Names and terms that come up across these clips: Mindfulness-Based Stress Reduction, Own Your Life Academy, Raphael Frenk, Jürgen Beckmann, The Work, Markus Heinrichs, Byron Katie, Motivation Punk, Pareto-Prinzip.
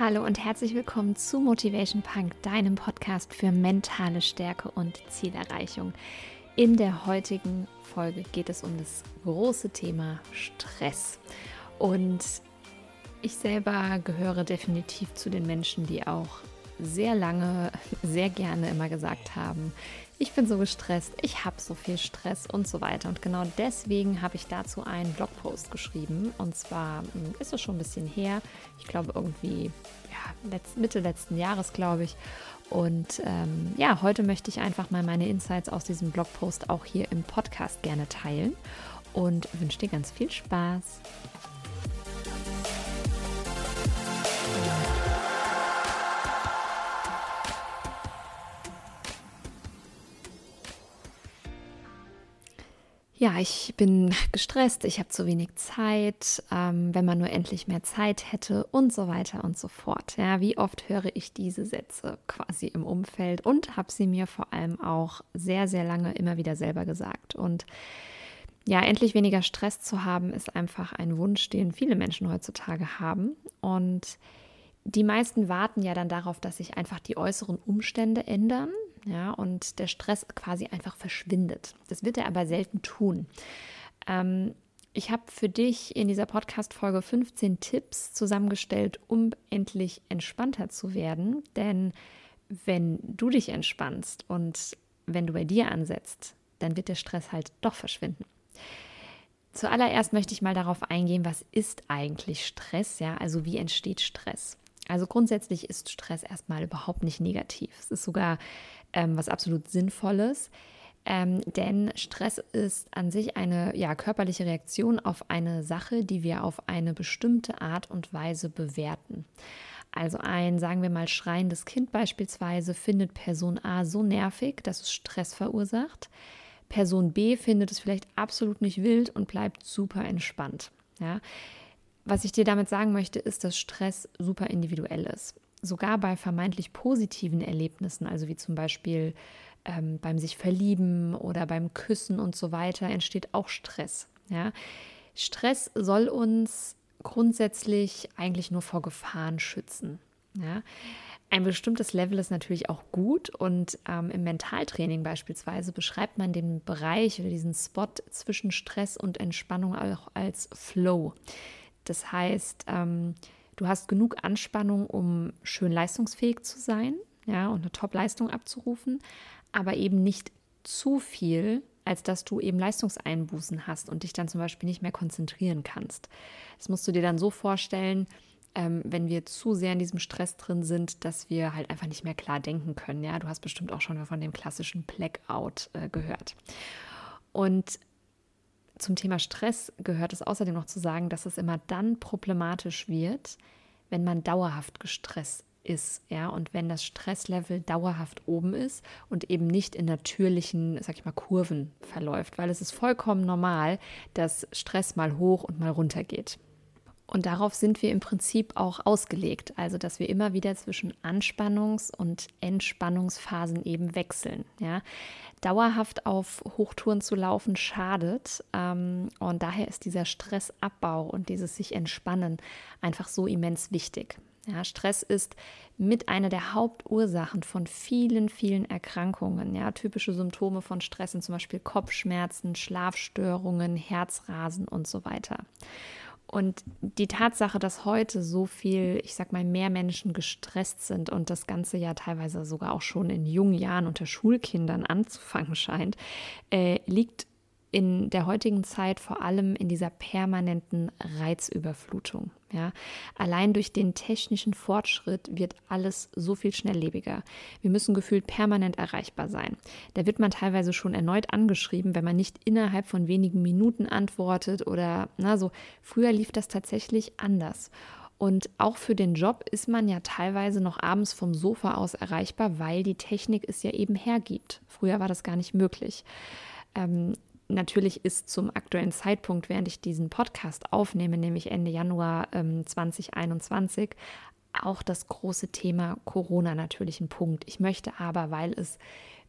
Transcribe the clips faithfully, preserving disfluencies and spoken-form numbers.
Hallo und herzlich willkommen zu Motivation Punk, deinem Podcast für mentale Stärke und Zielerreichung. In der heutigen Folge geht es um das große Thema Stress. Und ich selber gehöre definitiv zu den Menschen, die auch sehr lange, sehr gerne immer gesagt haben, ich bin so gestresst, ich habe so viel Stress und so weiter. Und genau deswegen habe ich dazu einen Blogpost geschrieben. Und zwar ist es schon ein bisschen her. Ich glaube irgendwie ja, letzt, Mitte letzten Jahres, glaube ich. Und ähm, ja, heute möchte ich einfach mal meine Insights aus diesem Blogpost auch hier im Podcast gerne teilen. Und wünsche dir ganz viel Spaß. Ja, ich bin gestresst, ich habe zu wenig Zeit, ähm, wenn man nur endlich mehr Zeit hätte und so weiter und so fort. Ja, wie oft höre ich diese Sätze quasi im Umfeld und habe sie mir vor allem auch sehr, sehr lange immer wieder selber gesagt. Und ja, endlich weniger Stress zu haben, ist einfach ein Wunsch, den viele Menschen heutzutage haben. Und die meisten warten ja dann darauf, dass sich einfach die äußeren Umstände ändern. Ja, und der Stress quasi einfach verschwindet. Das wird er aber selten tun. Ähm, ich habe für dich in dieser Podcast-Folge fünfzehn Tipps zusammengestellt, um endlich entspannter zu werden. Denn wenn du dich entspannst und wenn du bei dir ansetzt, dann wird der Stress halt doch verschwinden. Zuallererst möchte ich mal darauf eingehen, was ist eigentlich Stress? Ja, also wie entsteht Stress? Also grundsätzlich ist Stress erstmal überhaupt nicht negativ. Es ist sogar ähm, was absolut Sinnvolles, ähm, denn Stress ist an sich eine ja, körperliche Reaktion auf eine Sache, die wir auf eine bestimmte Art und Weise bewerten. Also ein, sagen wir mal, schreiendes Kind beispielsweise findet Person A so nervig, dass es Stress verursacht. Person B findet es vielleicht absolut nicht wild und bleibt super entspannt. Ja. Was ich dir damit sagen möchte, ist, dass Stress super individuell ist. Sogar bei vermeintlich positiven Erlebnissen, also wie zum Beispiel ähm, beim sich verlieben oder beim Küssen und so weiter, entsteht auch Stress. Ja? Stress soll uns grundsätzlich eigentlich nur vor Gefahren schützen. Ja? Ein bestimmtes Level ist natürlich auch gut und ähm, im Mentaltraining beispielsweise beschreibt man den Bereich oder diesen Spot zwischen Stress und Entspannung auch als Flow. Das heißt, ähm, du hast genug Anspannung, um schön leistungsfähig zu sein, ja, und eine Top-Leistung abzurufen, aber eben nicht zu viel, als dass du eben Leistungseinbußen hast und dich dann zum Beispiel nicht mehr konzentrieren kannst. Das musst du dir dann so vorstellen, ähm, wenn wir zu sehr in diesem Stress drin sind, dass wir halt einfach nicht mehr klar denken können. Ja, du hast bestimmt auch schon von dem klassischen Blackout äh, gehört. Und zum Thema Stress gehört es außerdem noch zu sagen, dass es immer dann problematisch wird, wenn man dauerhaft gestresst ist, ja, und wenn das Stresslevel dauerhaft oben ist und eben nicht in natürlichen, sag ich mal, Kurven verläuft, weil es ist vollkommen normal, dass Stress mal hoch und mal runter geht. Und darauf sind wir im Prinzip auch ausgelegt, also dass wir immer wieder zwischen Anspannungs- und Entspannungsphasen eben wechseln. Ja. Dauerhaft auf Hochtouren zu laufen schadet ähm, und daher ist dieser Stressabbau und dieses sich entspannen einfach so immens wichtig. Ja, Stress ist mit einer der Hauptursachen von vielen, vielen Erkrankungen. Ja, typische Symptome von Stress sind zum Beispiel Kopfschmerzen, Schlafstörungen, Herzrasen und so weiter. Und die Tatsache, dass heute so viel, ich sag mal, mehr Menschen gestresst sind und das Ganze ja teilweise sogar auch schon in jungen Jahren unter Schulkindern anzufangen scheint, äh, liegt in der heutigen Zeit vor allem in dieser permanenten Reizüberflutung. Ja? Allein durch den technischen Fortschritt wird alles so viel schnelllebiger. Wir müssen gefühlt permanent erreichbar sein. Da wird man teilweise schon erneut angeschrieben, wenn man nicht innerhalb von wenigen Minuten antwortet oder na so. Früher lief das tatsächlich anders. Und auch für den Job ist man ja teilweise noch abends vom Sofa aus erreichbar, weil die Technik es ja eben hergibt. Früher war das gar nicht möglich. Ähm, Natürlich ist zum aktuellen Zeitpunkt, während ich diesen Podcast aufnehme, nämlich Ende Januar ähm, zwanzig einundzwanzig, auch das große Thema Corona natürlich ein Punkt. Ich möchte aber, weil es,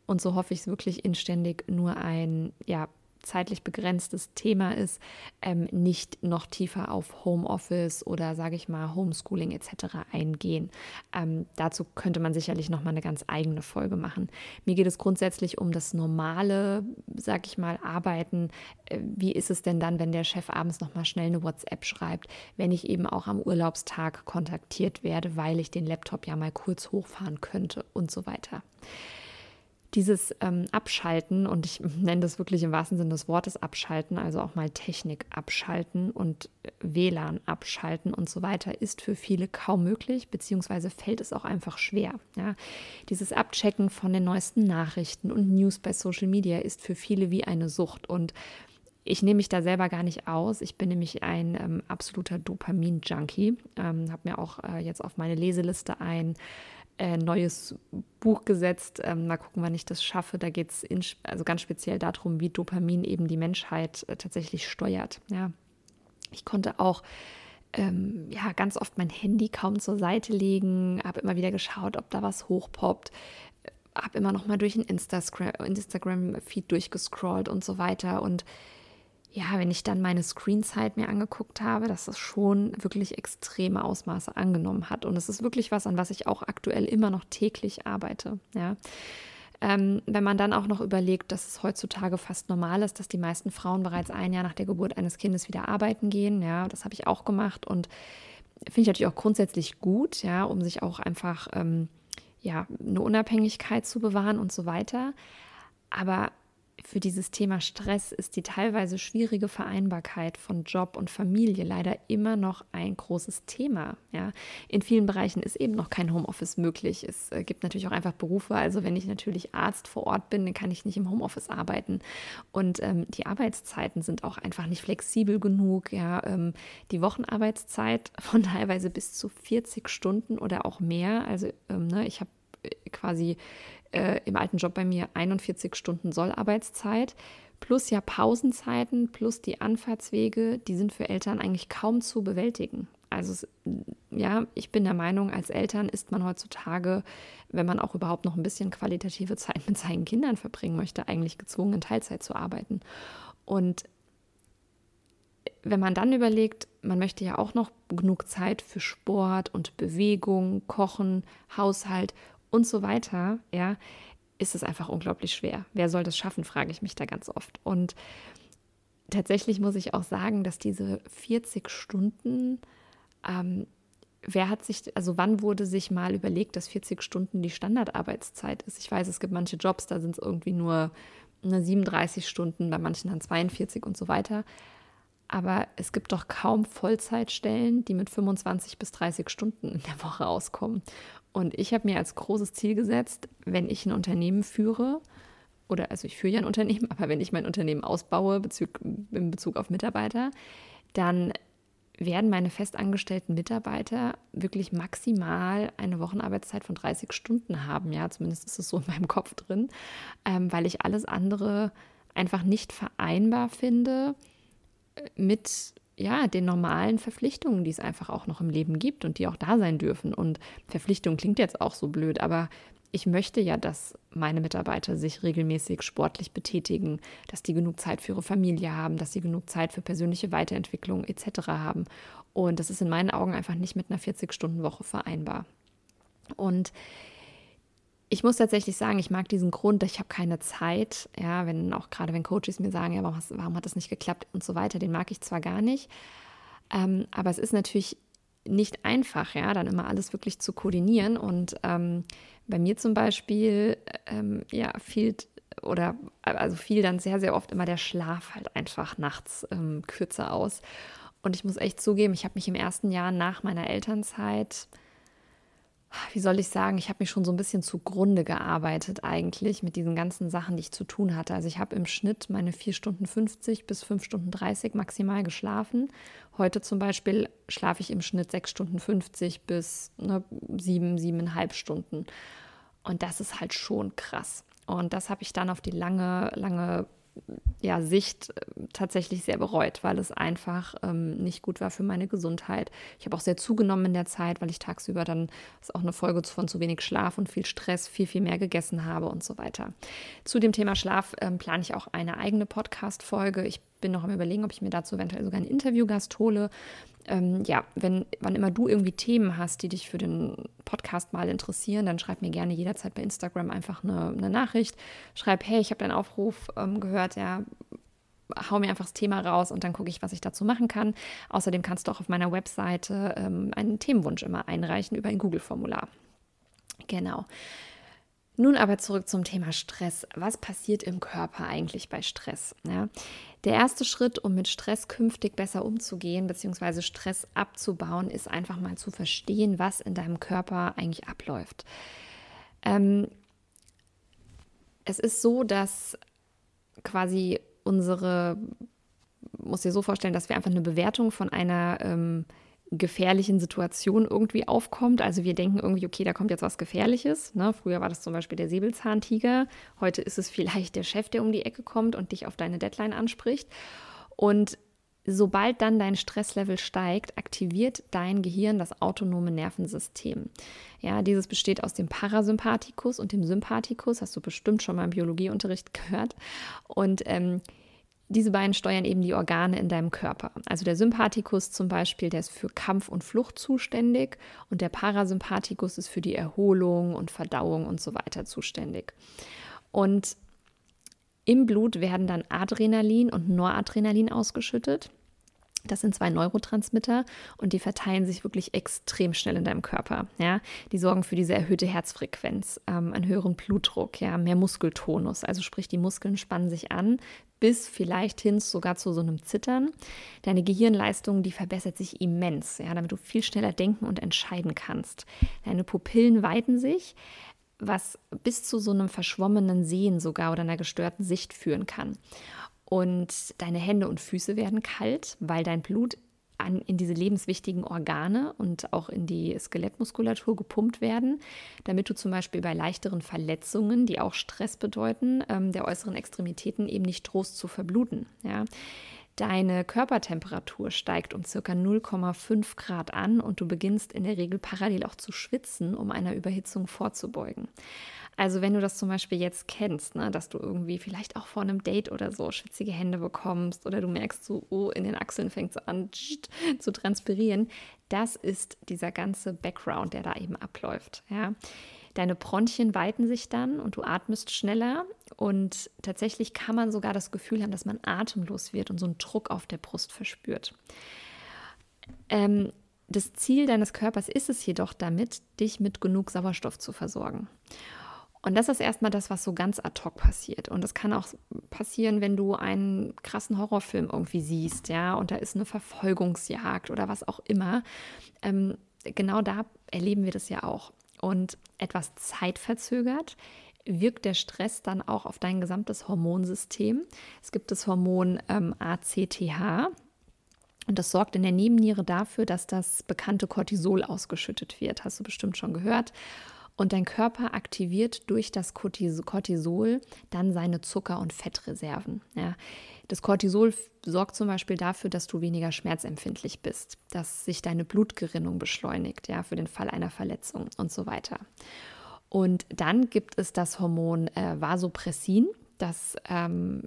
und so hoffe ich es wirklich inständig, nur ein ja, zeitlich begrenztes Thema ist, ähm, nicht noch tiefer auf Homeoffice oder, sage ich mal, Homeschooling et cetera eingehen. Ähm, dazu könnte man sicherlich nochmal eine ganz eigene Folge machen. Mir geht es grundsätzlich um das normale, sage ich mal, Arbeiten. Äh, wie ist es denn dann, wenn der Chef abends nochmal schnell eine WhatsApp schreibt, wenn ich eben auch am Urlaubstag kontaktiert werde, weil ich den Laptop ja mal kurz hochfahren könnte und so weiter. Dieses ähm, Abschalten, und ich nenne das wirklich im wahrsten Sinne des Wortes Abschalten, also auch mal Technik abschalten und W L A N abschalten und so weiter, ist für viele kaum möglich, beziehungsweise fällt es auch einfach schwer. Ja. Dieses Abchecken von den neuesten Nachrichten und News bei Social Media ist für viele wie eine Sucht, und ich nehme mich da selber gar nicht aus. Ich bin nämlich ein ähm, absoluter Dopamin-Junkie, ähm, habe mir auch äh, jetzt auf meine Leseliste ein Äh, neues Buch gesetzt. Ähm, mal gucken, wann ich das schaffe. Da geht es also ganz speziell darum, wie Dopamin eben die Menschheit äh, tatsächlich steuert. Ja. Ich konnte auch ähm, ja, ganz oft mein Handy kaum zur Seite legen, habe immer wieder geschaut, ob da was hochpoppt, äh, habe immer noch mal durch den Instagram-Feed durchgescrollt und so weiter. Und ja, wenn ich dann meine Screenzeit mir angeguckt habe, dass das schon wirklich extreme Ausmaße angenommen hat. Und es ist wirklich was, an was ich auch aktuell immer noch täglich arbeite. Ja. Ähm, wenn man dann auch noch überlegt, dass es heutzutage fast normal ist, dass die meisten Frauen bereits ein Jahr nach der Geburt eines Kindes wieder arbeiten gehen. Ja, das habe ich auch gemacht und finde ich natürlich auch grundsätzlich gut, ja, um sich auch einfach ähm, ja, eine Unabhängigkeit zu bewahren und so weiter. Aber für dieses Thema Stress ist die teilweise schwierige Vereinbarkeit von Job und Familie leider immer noch ein großes Thema. Ja. In vielen Bereichen ist eben noch kein Homeoffice möglich. Es gibt natürlich auch einfach Berufe. Also wenn ich natürlich Arzt vor Ort bin, dann kann ich nicht im Homeoffice arbeiten. Und ähm, die Arbeitszeiten sind auch einfach nicht flexibel genug. Ja. Ähm, die Wochenarbeitszeit von teilweise bis zu vierzig Stunden oder auch mehr. Also ähm, ne, ich habe quasi äh, im alten Job bei mir einundvierzig Stunden Sollarbeitszeit, plus ja Pausenzeiten, plus die Anfahrtswege, die sind für Eltern eigentlich kaum zu bewältigen. Also es, ja, ich bin der Meinung, als Eltern ist man heutzutage, wenn man auch überhaupt noch ein bisschen qualitative Zeit mit seinen Kindern verbringen möchte, eigentlich gezwungen, in Teilzeit zu arbeiten. Und wenn man dann überlegt, man möchte ja auch noch genug Zeit für Sport und Bewegung, Kochen, Haushalt und so weiter, ja, ist es einfach unglaublich schwer. Wer soll das schaffen, frage ich mich da ganz oft. Und tatsächlich muss ich auch sagen, dass diese vierzig Stunden, ähm, wer hat sich, also wann wurde sich mal überlegt, dass vierzig Stunden die Standardarbeitszeit ist? Ich weiß, es gibt manche Jobs, da sind es irgendwie nur siebenunddreißig Stunden, bei manchen dann zweiundvierzig und so weiter. Aber es gibt doch kaum Vollzeitstellen, die mit fünfundzwanzig bis dreißig Stunden in der Woche auskommen. Und ich habe mir als großes Ziel gesetzt, wenn ich ein Unternehmen führe, oder also ich führe ja ein Unternehmen, aber wenn ich mein Unternehmen ausbaue bezug, in Bezug auf Mitarbeiter, dann werden meine festangestellten Mitarbeiter wirklich maximal eine Wochenarbeitszeit von dreißig Stunden haben. Ja, zumindest ist es so in meinem Kopf drin, ähm, weil ich alles andere einfach nicht vereinbar finde mit ja, den normalen Verpflichtungen, die es einfach auch noch im Leben gibt und die auch da sein dürfen. Und Verpflichtung klingt jetzt auch so blöd, aber ich möchte ja, dass meine Mitarbeiter sich regelmäßig sportlich betätigen, dass die genug Zeit für ihre Familie haben, dass sie genug Zeit für persönliche Weiterentwicklung et cetera haben. Und das ist in meinen Augen einfach nicht mit einer vierzig-Stunden-Woche vereinbar. Und ich muss tatsächlich sagen, ich mag diesen Grund, ich habe keine Zeit, ja, wenn auch gerade wenn Coaches mir sagen, ja, warum, hast, warum hat das nicht geklappt und so weiter, den mag ich zwar gar nicht, ähm, aber es ist natürlich nicht einfach, ja, dann immer alles wirklich zu koordinieren. Und ähm, bei mir zum Beispiel, ähm, ja, viel oder also viel dann sehr, sehr oft immer der Schlaf halt einfach nachts ähm, kürzer aus. Und ich muss echt zugeben, ich habe mich im ersten Jahr nach meiner Elternzeit, wie soll ich sagen, ich habe mich schon so ein bisschen zugrunde gearbeitet eigentlich mit diesen ganzen Sachen, die ich zu tun hatte. Also ich habe im Schnitt meine vier Stunden fünfzig bis fünf Stunden dreißig maximal geschlafen. Heute zum Beispiel schlafe ich im Schnitt sechs Stunden fünfzig bis sieben, siebeneinhalb Stunden. Und das ist halt schon krass. Und das habe ich dann auf die lange, lange ja, Sicht tatsächlich sehr bereut, weil es einfach ähm, nicht gut war für meine Gesundheit. Ich habe auch sehr zugenommen in der Zeit, weil ich tagsüber dann, das ist auch eine Folge von zu wenig Schlaf und viel Stress, viel, viel mehr gegessen habe und so weiter. Zu dem Thema Schlaf ähm, plane ich auch eine eigene Podcast-Folge. Ich bin noch am Überlegen, ob ich mir dazu eventuell sogar einen Interviewgast hole. Ähm, ja, wenn, wann immer du irgendwie Themen hast, die dich für den Podcast mal interessieren, dann schreib mir gerne jederzeit bei Instagram einfach eine, eine Nachricht. Schreib, hey, ich habe deinen Aufruf ähm, gehört, ja, hau mir einfach das Thema raus und dann gucke ich, was ich dazu machen kann. Außerdem kannst du auch auf meiner Webseite ähm, einen Themenwunsch immer einreichen über ein Google-Formular. Genau. Nun aber zurück zum Thema Stress. Was passiert im Körper eigentlich bei Stress? Ja, der erste Schritt, um mit Stress künftig besser umzugehen bzw. Stress abzubauen, ist einfach mal zu verstehen, was in deinem Körper eigentlich abläuft. Ähm, es ist so, dass quasi unsere, muss dir so vorstellen, dass wir einfach eine Bewertung von einer ähm, gefährlichen Situation irgendwie aufkommt. Also wir denken irgendwie, okay, da kommt jetzt was Gefährliches. Ne? Früher war das zum Beispiel der Säbelzahntiger. Heute ist es vielleicht der Chef, der um die Ecke kommt und dich auf deine Deadline anspricht. Und sobald dann dein Stresslevel steigt, aktiviert dein Gehirn das autonome Nervensystem. Ja, dieses besteht aus dem Parasympathikus und dem Sympathikus. Hast du bestimmt schon mal im Biologieunterricht gehört. Und ähm, Diese beiden steuern eben die Organe in deinem Körper. Also der Sympathikus zum Beispiel, der ist für Kampf und Flucht zuständig und der Parasympathikus ist für die Erholung und Verdauung und so weiter zuständig. Und im Blut werden dann Adrenalin und Noradrenalin ausgeschüttet. Das sind zwei Neurotransmitter und die verteilen sich wirklich extrem schnell in deinem Körper. Ja? Die sorgen für diese erhöhte Herzfrequenz, ähm, einen höheren Blutdruck, ja, mehr Muskeltonus. Also sprich, die Muskeln spannen sich an, bis vielleicht hin sogar zu so einem Zittern. Deine Gehirnleistung, die verbessert sich immens, ja, damit du viel schneller denken und entscheiden kannst. Deine Pupillen weiten sich, was bis zu so einem verschwommenen Sehen sogar oder einer gestörten Sicht führen kann. Und deine Hände und Füße werden kalt, weil dein Blut an, in diese lebenswichtigen Organe und auch in die Skelettmuskulatur gepumpt werden, damit du zum Beispiel bei leichteren Verletzungen, die auch Stress bedeuten, ähm, der äußeren Extremitäten eben nicht drohst zu verbluten. Ja? Deine Körpertemperatur steigt um ca. null Komma fünf Grad an und du beginnst in der Regel parallel auch zu schwitzen, um einer Überhitzung vorzubeugen. Also wenn du das zum Beispiel jetzt kennst, ne, dass du irgendwie vielleicht auch vor einem Date oder so schwitzige Hände bekommst oder du merkst so, oh, in den Achseln fängt es an zu transpirieren, das ist dieser ganze Background, der da eben abläuft. Ja. Deine Bronchien weiten sich dann und du atmest schneller und tatsächlich kann man sogar das Gefühl haben, dass man atemlos wird und so einen Druck auf der Brust verspürt. Ähm, das Ziel deines Körpers ist es jedoch damit, dich mit genug Sauerstoff zu versorgen. Und das ist erstmal das, was so ganz ad hoc passiert. Und das kann auch passieren, wenn du einen krassen Horrorfilm irgendwie siehst, ja, und da ist eine Verfolgungsjagd oder was auch immer. Ähm, genau da erleben wir das ja auch. Und etwas zeitverzögert wirkt der Stress dann auch auf dein gesamtes Hormonsystem. Es gibt das Hormon ähm, A C T H. Und das sorgt in der Nebenniere dafür, dass das bekannte Cortisol ausgeschüttet wird. Hast du bestimmt schon gehört. Und dein Körper aktiviert durch das Cortisol dann seine Zucker- und Fettreserven. Ja. Das Cortisol sorgt zum Beispiel dafür, dass du weniger schmerzempfindlich bist, dass sich deine Blutgerinnung beschleunigt, ja, für den Fall einer Verletzung und so weiter. Und dann gibt es das Hormon äh, Vasopressin, das ähm,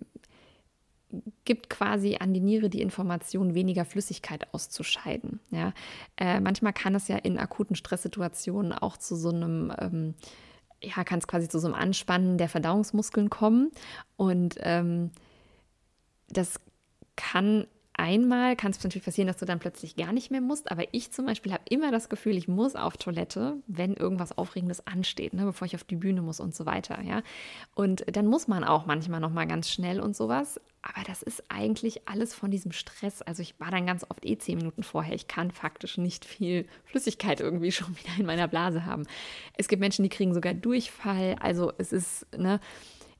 gibt quasi an die Niere die Information, weniger Flüssigkeit auszuscheiden. Ja. Äh, manchmal kann es ja in akuten Stresssituationen auch zu so einem, ähm, ja, kann es quasi zu so einem Anspannen der Verdauungsmuskeln kommen. Und ähm, das kann einmal, kann es natürlich passieren, dass du dann plötzlich gar nicht mehr musst, aber ich zum Beispiel habe immer das Gefühl, ich muss auf Toilette, wenn irgendwas Aufregendes ansteht, ne, bevor ich auf die Bühne muss und so weiter. Ja. Und dann muss man auch manchmal nochmal ganz schnell und sowas. Aber das ist eigentlich alles von diesem Stress. Also ich war dann ganz oft eh zehn Minuten vorher. Ich kann faktisch nicht viel Flüssigkeit irgendwie schon wieder in meiner Blase haben. Es gibt Menschen, die kriegen sogar Durchfall. Also es ist, ne,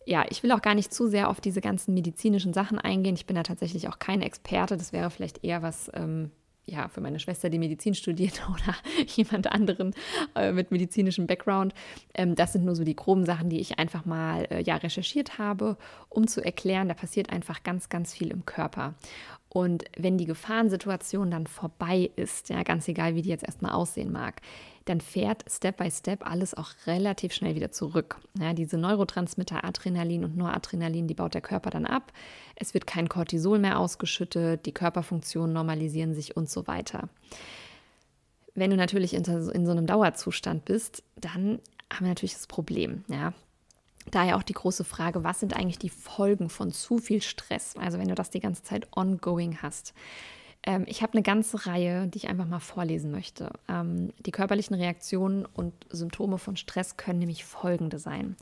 ja, ich will auch gar nicht zu sehr auf diese ganzen medizinischen Sachen eingehen. Ich bin da tatsächlich auch kein Experte. Das wäre vielleicht eher was, ähm, ja, für meine Schwester, die Medizin studiert, oder jemand anderen äh, mit medizinischem Background. Ähm, das sind nur so die groben Sachen, die ich einfach mal äh, ja, recherchiert habe, um zu erklären, da passiert einfach ganz, ganz viel im Körper. Und wenn die Gefahrensituation dann vorbei ist, ja, ganz egal, wie die jetzt erstmal aussehen mag, dann fährt Step by Step alles auch relativ schnell wieder zurück. Ja, diese Neurotransmitter Adrenalin und Noradrenalin, die baut der Körper dann ab. Es wird kein Cortisol mehr ausgeschüttet, die Körperfunktionen normalisieren sich und so weiter. Wenn du natürlich in so, in so einem Dauerzustand bist, dann haben wir natürlich das Problem, ja. Daher auch die große Frage, was sind eigentlich die Folgen von zu viel Stress? Also wenn du das die ganze Zeit ongoing hast. Ähm, ich habe eine ganze Reihe, die ich einfach mal vorlesen möchte. Ähm, die körperlichen Reaktionen und Symptome von Stress können nämlich folgende sein: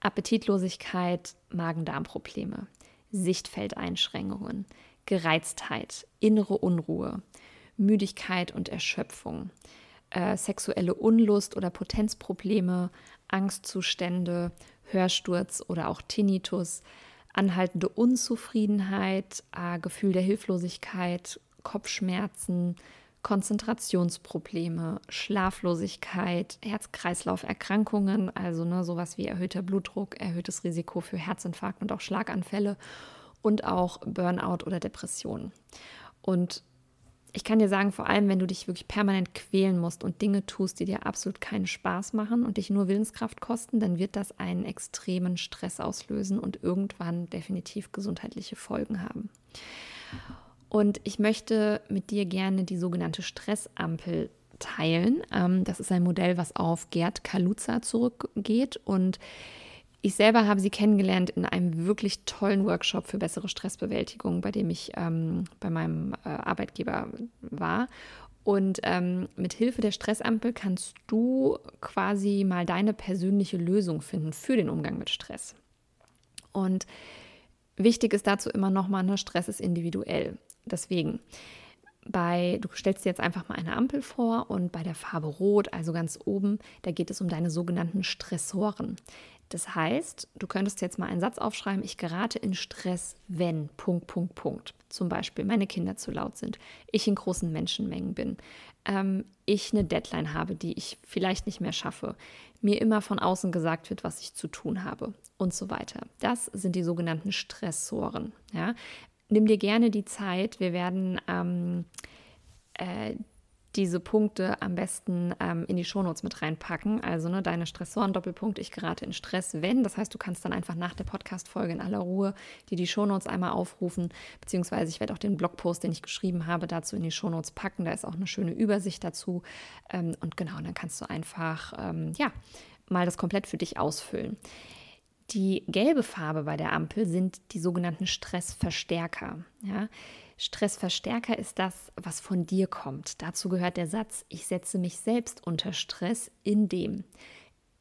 Appetitlosigkeit, Magen-Darm-Probleme, Sichtfeldeinschränkungen, Gereiztheit, innere Unruhe, Müdigkeit und Erschöpfung, äh, sexuelle Unlust oder Potenzprobleme, Angstzustände, Hörsturz oder auch Tinnitus, anhaltende Unzufriedenheit, äh, Gefühl der Hilflosigkeit, Kopfschmerzen, Konzentrationsprobleme, Schlaflosigkeit, Herz-Kreislauf-Erkrankungen, also ne, sowas wie erhöhter Blutdruck, erhöhtes Risiko für Herzinfarkt und auch Schlaganfälle und auch Burnout oder Depressionen. Und ich kann dir sagen, vor allem, wenn du dich wirklich permanent quälen musst und Dinge tust, die dir absolut keinen Spaß machen und dich nur Willenskraft kosten, dann wird das einen extremen Stress auslösen und irgendwann definitiv gesundheitliche Folgen haben. Und ich möchte mit dir gerne die sogenannte Stressampel teilen. Das ist ein Modell, was auf Gerd Kaluza zurückgeht, und ich selber habe sie kennengelernt in einem wirklich tollen Workshop für bessere Stressbewältigung, bei dem ich ähm, bei meinem äh, Arbeitgeber war. Und ähm, mit Hilfe der Stressampel kannst du quasi mal deine persönliche Lösung finden für den Umgang mit Stress. Und wichtig ist dazu immer nochmal, ne, Stress ist individuell. Deswegen, Bei, du stellst dir jetzt einfach mal eine Ampel vor, und bei der Farbe Rot, also ganz oben, da geht es um deine sogenannten Stressoren. Das heißt, du könntest jetzt mal einen Satz aufschreiben: Ich gerate in Stress, wenn Punkt, Punkt, Punkt. Zum Beispiel meine Kinder zu laut sind, ich in großen Menschenmengen bin, ähm, ich eine Deadline habe, die ich vielleicht nicht mehr schaffe, mir immer von außen gesagt wird, was ich zu tun habe und so weiter. Das sind die sogenannten Stressoren, ja. Nimm dir gerne die Zeit. Wir werden ähm, äh, diese Punkte am besten ähm, in die Shownotes mit reinpacken. Also ne, deine Stressoren, Doppelpunkt, ich gerate in Stress, wenn. Das heißt, du kannst dann einfach nach der Podcast-Folge in aller Ruhe dir die Shownotes einmal aufrufen. Beziehungsweise ich werde auch den Blogpost, den ich geschrieben habe, dazu in die Shownotes packen. Da ist auch eine schöne Übersicht dazu. Ähm, und genau, dann kannst du einfach ähm, ja, mal das komplett für dich ausfüllen. Die gelbe Farbe bei der Ampel sind die sogenannten Stressverstärker. Ja, Stressverstärker ist das, was von dir kommt. Dazu gehört der Satz: Ich setze mich selbst unter Stress, indem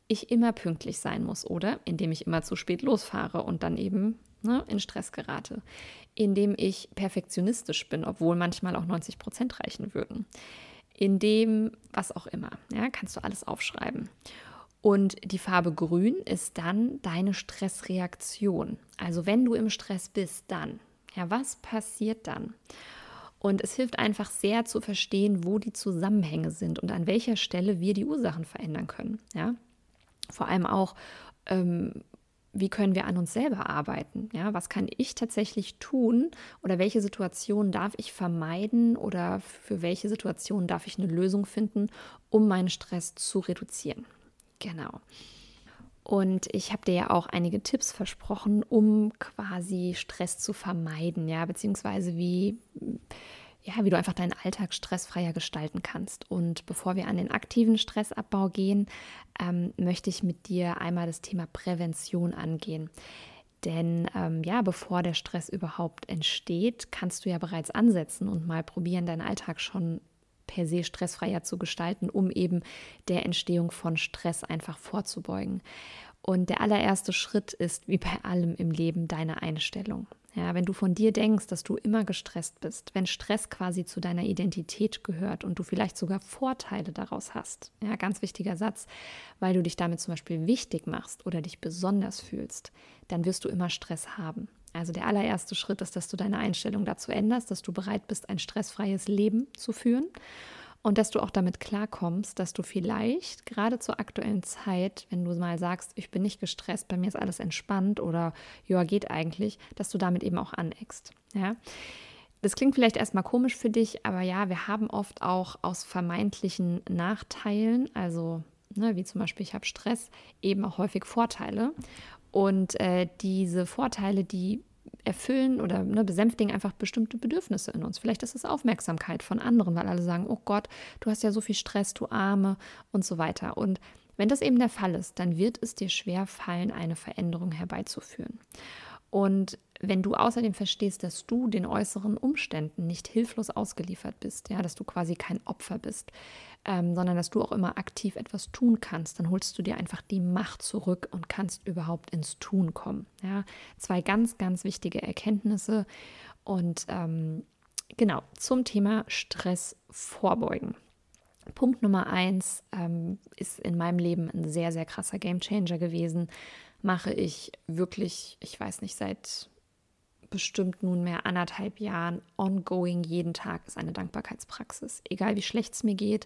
ich immer pünktlich sein muss oder indem ich immer zu spät losfahre und dann eben ne, in Stress gerate, indem ich perfektionistisch bin, obwohl manchmal auch neunzig Prozent reichen würden, indem was auch immer. Ja, kannst du alles aufschreiben. Und die Farbe Grün ist dann deine Stressreaktion. Also wenn du im Stress bist, dann, ja, was passiert dann? Und es hilft einfach sehr zu verstehen, wo die Zusammenhänge sind und an welcher Stelle wir die Ursachen verändern können. Ja? Vor allem auch, ähm, wie können wir an uns selber arbeiten? Ja? Was kann ich tatsächlich tun oder welche Situationen darf ich vermeiden oder für welche Situationen darf ich eine Lösung finden, um meinen Stress zu reduzieren? Genau. Und ich habe dir ja auch einige Tipps versprochen, um quasi Stress zu vermeiden, ja, beziehungsweise wie, ja, wie du einfach deinen Alltag stressfreier gestalten kannst. Und bevor wir an den aktiven Stressabbau gehen, ähm, möchte ich mit dir einmal das Thema Prävention angehen. Denn ähm, ja, bevor der Stress überhaupt entsteht, kannst du ja bereits ansetzen und mal probieren, deinen Alltag schon per se stressfreier zu gestalten, um eben der Entstehung von Stress einfach vorzubeugen. Und der allererste Schritt ist, wie bei allem im Leben, deine Einstellung. Ja, wenn du von dir denkst, dass du immer gestresst bist, wenn Stress quasi zu deiner Identität gehört und du vielleicht sogar Vorteile daraus hast, ja, ganz wichtiger Satz, weil du dich damit zum Beispiel wichtig machst oder dich besonders fühlst, dann wirst du immer Stress haben. Also der allererste Schritt ist, dass du deine Einstellung dazu änderst, dass du bereit bist, ein stressfreies Leben zu führen und dass du auch damit klarkommst, dass du vielleicht gerade zur aktuellen Zeit, wenn du mal sagst, ich bin nicht gestresst, bei mir ist alles entspannt oder ja, geht eigentlich, dass du damit eben auch aneckst. Ja? Das klingt vielleicht erstmal komisch für dich, aber ja, wir haben oft auch aus vermeintlichen Nachteilen, also ne, wie zum Beispiel ich habe Stress, eben auch häufig Vorteile. Und äh, diese Vorteile, die erfüllen oder ne, besänftigen einfach bestimmte Bedürfnisse in uns. Vielleicht ist es Aufmerksamkeit von anderen, weil alle sagen, oh Gott, du hast ja so viel Stress, du Arme und so weiter. Und wenn das eben der Fall ist, dann wird es dir schwer fallen, eine Veränderung herbeizuführen. Und wenn du außerdem verstehst, dass du den äußeren Umständen nicht hilflos ausgeliefert bist, ja, dass du quasi kein Opfer bist, ähm, sondern dass du auch immer aktiv etwas tun kannst, dann holst du dir einfach die Macht zurück und kannst überhaupt ins Tun kommen. Ja. Zwei ganz, ganz wichtige Erkenntnisse und ähm, genau zum Thema Stress vorbeugen. Punkt Nummer eins ähm, ist in meinem Leben ein sehr, sehr krasser Gamechanger gewesen. Mache ich wirklich, ich weiß nicht, seit bestimmt nunmehr anderthalb Jahren ongoing, jeden Tag ist eine Dankbarkeitspraxis. Egal wie schlecht es mir geht,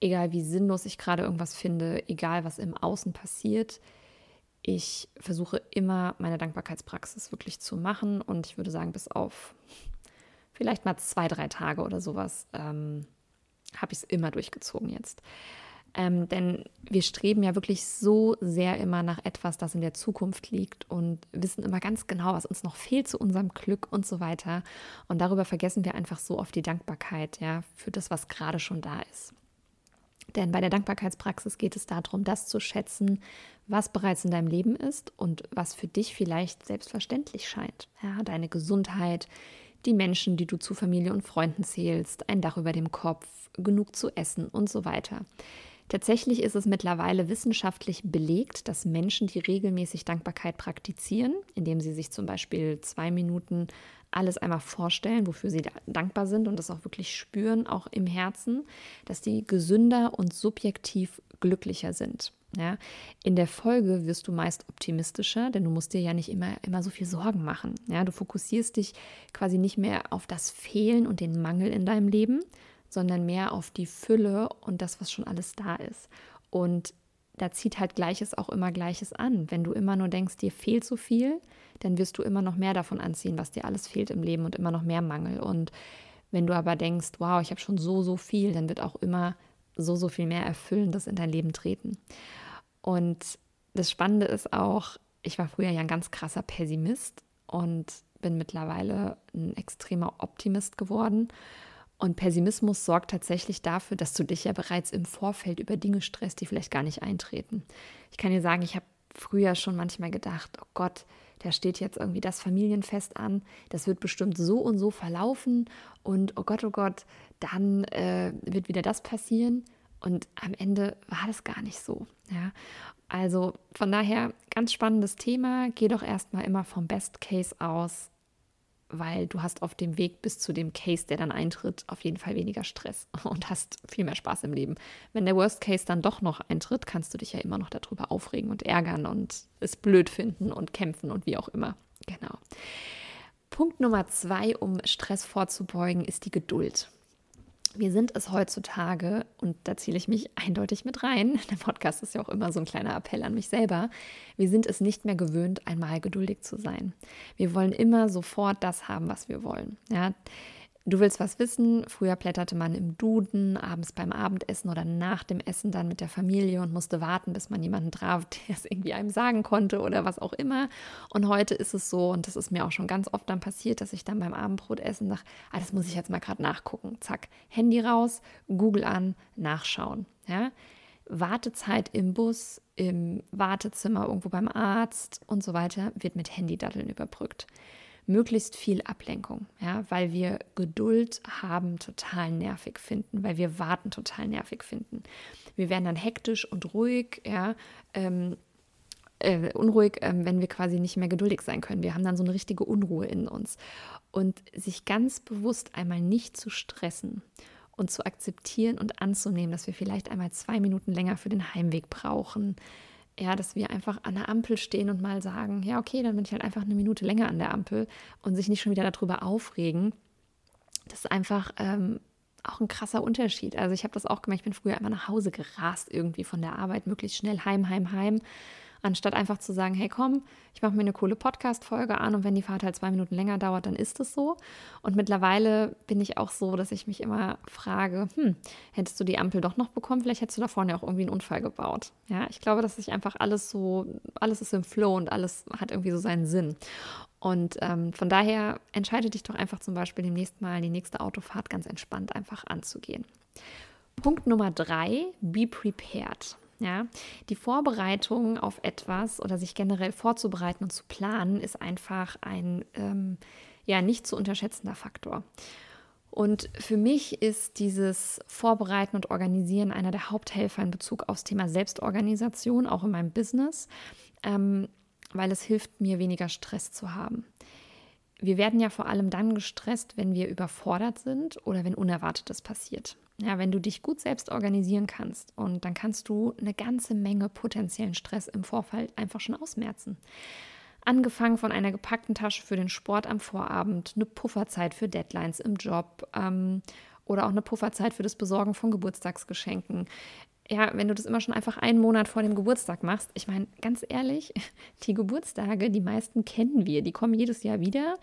egal wie sinnlos ich gerade irgendwas finde, egal was im Außen passiert, ich versuche immer meine Dankbarkeitspraxis wirklich zu machen und ich würde sagen, bis auf vielleicht mal zwei, drei Tage oder sowas ähm, habe ich es immer durchgezogen jetzt. Ähm, denn wir streben ja wirklich so sehr immer nach etwas, das in der Zukunft liegt und wissen immer ganz genau, was uns noch fehlt zu unserem Glück und so weiter. Und darüber vergessen wir einfach so oft die Dankbarkeit, ja, für das, was gerade schon da ist. Denn bei der Dankbarkeitspraxis geht es darum, das zu schätzen, was bereits in deinem Leben ist und was für dich vielleicht selbstverständlich scheint. Ja, deine Gesundheit, die Menschen, die du zu Familie und Freunden zählst, ein Dach über dem Kopf, genug zu essen und so weiter. Tatsächlich ist es mittlerweile wissenschaftlich belegt, dass Menschen, die regelmäßig Dankbarkeit praktizieren, indem sie sich zum Beispiel zwei Minuten alles einmal vorstellen, wofür sie dankbar sind und das auch wirklich spüren, auch im Herzen, dass die gesünder und subjektiv glücklicher sind. Ja, in der Folge wirst du meist optimistischer, denn du musst dir ja nicht immer, immer so viel Sorgen machen. Ja, du fokussierst dich quasi nicht mehr auf das Fehlen und den Mangel in deinem Leben, sondern mehr auf die Fülle und das, was schon alles da ist. Und da zieht halt Gleiches auch immer Gleiches an. Wenn du immer nur denkst, dir fehlt so viel, dann wirst du immer noch mehr davon anziehen, was dir alles fehlt im Leben und immer noch mehr Mangel. Und wenn du aber denkst, wow, ich habe schon so, so viel, dann wird auch immer so, so viel mehr Erfüllendes in dein Leben treten. Und das Spannende ist auch, ich war früher ja ein ganz krasser Pessimist und bin mittlerweile ein extremer Optimist geworden. Und Pessimismus sorgt tatsächlich dafür, dass du dich ja bereits im Vorfeld über Dinge stresst, die vielleicht gar nicht eintreten. Ich kann dir sagen, ich habe früher schon manchmal gedacht, oh Gott, da steht jetzt irgendwie das Familienfest an, das wird bestimmt so und so verlaufen und oh Gott, oh Gott, dann äh, wird wieder das passieren. Und am Ende war das gar nicht so. Ja? Also von daher, ganz spannendes Thema, geh doch erstmal immer vom Best Case aus, weil du hast auf dem Weg bis zu dem Case, der dann eintritt, auf jeden Fall weniger Stress und hast viel mehr Spaß im Leben. Wenn der Worst Case dann doch noch eintritt, kannst du dich ja immer noch darüber aufregen und ärgern und es blöd finden und kämpfen und wie auch immer. Genau. Punkt Nummer zwei, um Stress vorzubeugen, ist die Geduld. Wir sind es heutzutage, und da zähle ich mich eindeutig mit rein, der Podcast ist ja auch immer so ein kleiner Appell an mich selber, wir sind es nicht mehr gewöhnt, einmal geduldig zu sein. Wir wollen immer sofort das haben, was wir wollen. Ja, du willst was wissen, früher blätterte man im Duden, abends beim Abendessen oder nach dem Essen dann mit der Familie und musste warten, bis man jemanden traf, der es irgendwie einem sagen konnte oder was auch immer. Und heute ist es so, und das ist mir auch schon ganz oft dann passiert, dass ich dann beim Abendbrotessen sage, ah, das muss ich jetzt mal gerade nachgucken. Zack, Handy raus, Google an, nachschauen. Ja? Wartezeit im Bus, im Wartezimmer, irgendwo beim Arzt und so weiter wird mit Handy-Daddeln überbrückt. Möglichst viel Ablenkung, ja, weil wir Geduld haben total nervig finden, weil wir warten total nervig finden. Wir werden dann hektisch und ruhig, ja, ähm, äh, unruhig, ähm, wenn wir quasi nicht mehr geduldig sein können. Wir haben dann so eine richtige Unruhe in uns. Und sich ganz bewusst einmal nicht zu stressen und zu akzeptieren und anzunehmen, dass wir vielleicht einmal zwei Minuten länger für den Heimweg brauchen, Ja, dass wir einfach an der Ampel stehen und mal sagen, ja okay, dann bin ich halt einfach eine Minute länger an der Ampel und sich nicht schon wieder darüber aufregen. Das ist einfach ähm, auch ein krasser Unterschied. Also ich habe das auch gemerkt, ich bin früher immer nach Hause gerast irgendwie von der Arbeit, möglichst schnell heim, heim, heim, anstatt einfach zu sagen, hey komm, ich mache mir eine coole Podcast-Folge an und wenn die Fahrt halt zwei Minuten länger dauert, dann ist es so. Und mittlerweile bin ich auch so, dass ich mich immer frage, hm, hättest du die Ampel doch noch bekommen? Vielleicht hättest du da vorne ja auch irgendwie einen Unfall gebaut. Ja, ich glaube, dass sich einfach alles so, alles ist im Flow und alles hat irgendwie so seinen Sinn. Und ähm, von daher entscheide dich doch einfach zum Beispiel demnächst mal die nächste Autofahrt ganz entspannt einfach anzugehen. Punkt Nummer drei, be prepared. Ja, die Vorbereitung auf etwas oder sich generell vorzubereiten und zu planen ist einfach ein ähm, ja, nicht zu unterschätzender Faktor. Und für mich ist dieses Vorbereiten und Organisieren einer der Haupthelfer in Bezug aufs Thema Selbstorganisation, auch in meinem Business, ähm, weil es hilft mir, weniger Stress zu haben. Wir werden ja vor allem dann gestresst, wenn wir überfordert sind oder wenn Unerwartetes passiert. Ja, wenn du dich gut selbst organisieren kannst und dann kannst du eine ganze Menge potenziellen Stress im Vorfeld einfach schon ausmerzen. Angefangen von einer gepackten Tasche für den Sport am Vorabend, eine Pufferzeit für Deadlines im Job ähm, oder auch eine Pufferzeit für das Besorgen von Geburtstagsgeschenken. Ja, wenn du das immer schon einfach einen Monat vor dem Geburtstag machst, ich meine, ganz ehrlich, die Geburtstage, die meisten kennen wir, die kommen jedes Jahr wieder.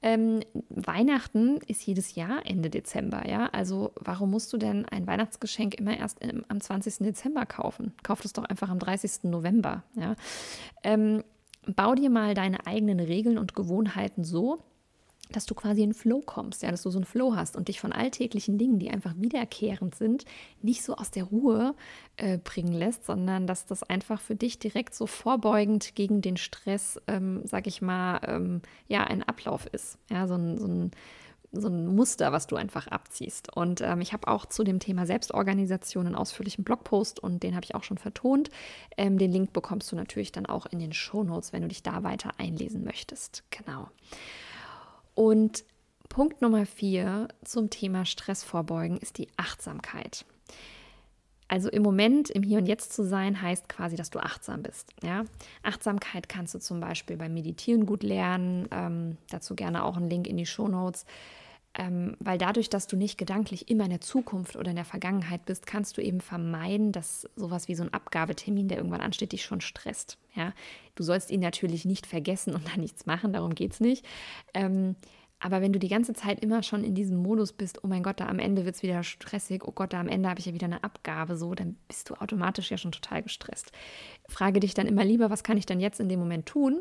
Ähm, Weihnachten ist jedes Jahr Ende Dezember, ja, also warum musst du denn ein Weihnachtsgeschenk immer erst im, am zwanzigsten Dezember kaufen? Kauf das doch einfach am dreißigsten November, ja. Ähm, bau dir mal deine eigenen Regeln und Gewohnheiten so, dass du quasi in Flow kommst, ja, dass du so einen Flow hast und dich von alltäglichen Dingen, die einfach wiederkehrend sind, nicht so aus der Ruhe äh, bringen lässt, sondern dass das einfach für dich direkt so vorbeugend gegen den Stress, ähm, sag ich mal, ähm, ja, ein Ablauf ist, ja, so ein, so ein so ein Muster, was du einfach abziehst. Und ähm, ich habe auch zu dem Thema Selbstorganisation einen ausführlichen Blogpost und den habe ich auch schon vertont. Ähm, den Link bekommst du natürlich dann auch in den Shownotes, wenn du dich da weiter einlesen möchtest. Genau. Und Punkt Nummer vier zum Thema Stress vorbeugen ist die Achtsamkeit. Also im Moment, im Hier und Jetzt zu sein, heißt quasi, dass du achtsam bist. Ja? Achtsamkeit kannst du zum Beispiel beim Meditieren gut lernen, ähm, dazu gerne auch einen Link in die Shownotes, ähm, weil dadurch, dass du nicht gedanklich immer in der Zukunft oder in der Vergangenheit bist, kannst du eben vermeiden, dass sowas wie so ein Abgabetermin, der irgendwann ansteht, dich schon stresst. Ja? Du sollst ihn natürlich nicht vergessen und dann nichts machen, darum geht es nicht. Ähm, aber wenn du die ganze Zeit immer schon in diesem Modus bist, oh mein Gott, da am Ende wird es wieder stressig, oh Gott, da am Ende habe ich ja wieder eine Abgabe, so, dann bist du automatisch ja schon total gestresst. Frage dich dann immer lieber, was kann ich denn jetzt in dem Moment tun,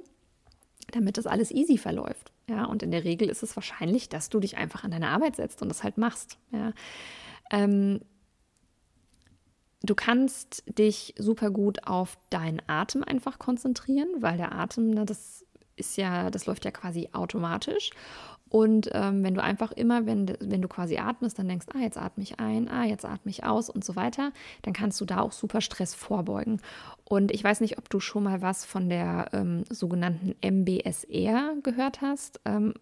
damit das alles easy verläuft. Ja? Und in der Regel ist es wahrscheinlich, dass du dich einfach an deine Arbeit setzt und das halt machst. Ja? Ähm, Du kannst dich super gut auf deinen Atem einfach konzentrieren, weil der Atem, das ist ja, das läuft ja quasi automatisch. Und ähm, wenn du einfach immer, wenn, wenn du quasi atmest, dann denkst, ah, jetzt atme ich ein, ah, jetzt atme ich aus und so weiter, dann kannst du da auch super Stress vorbeugen. Und ich weiß nicht, ob du schon mal was von der ähm, sogenannten M B S R gehört hast. Ähm,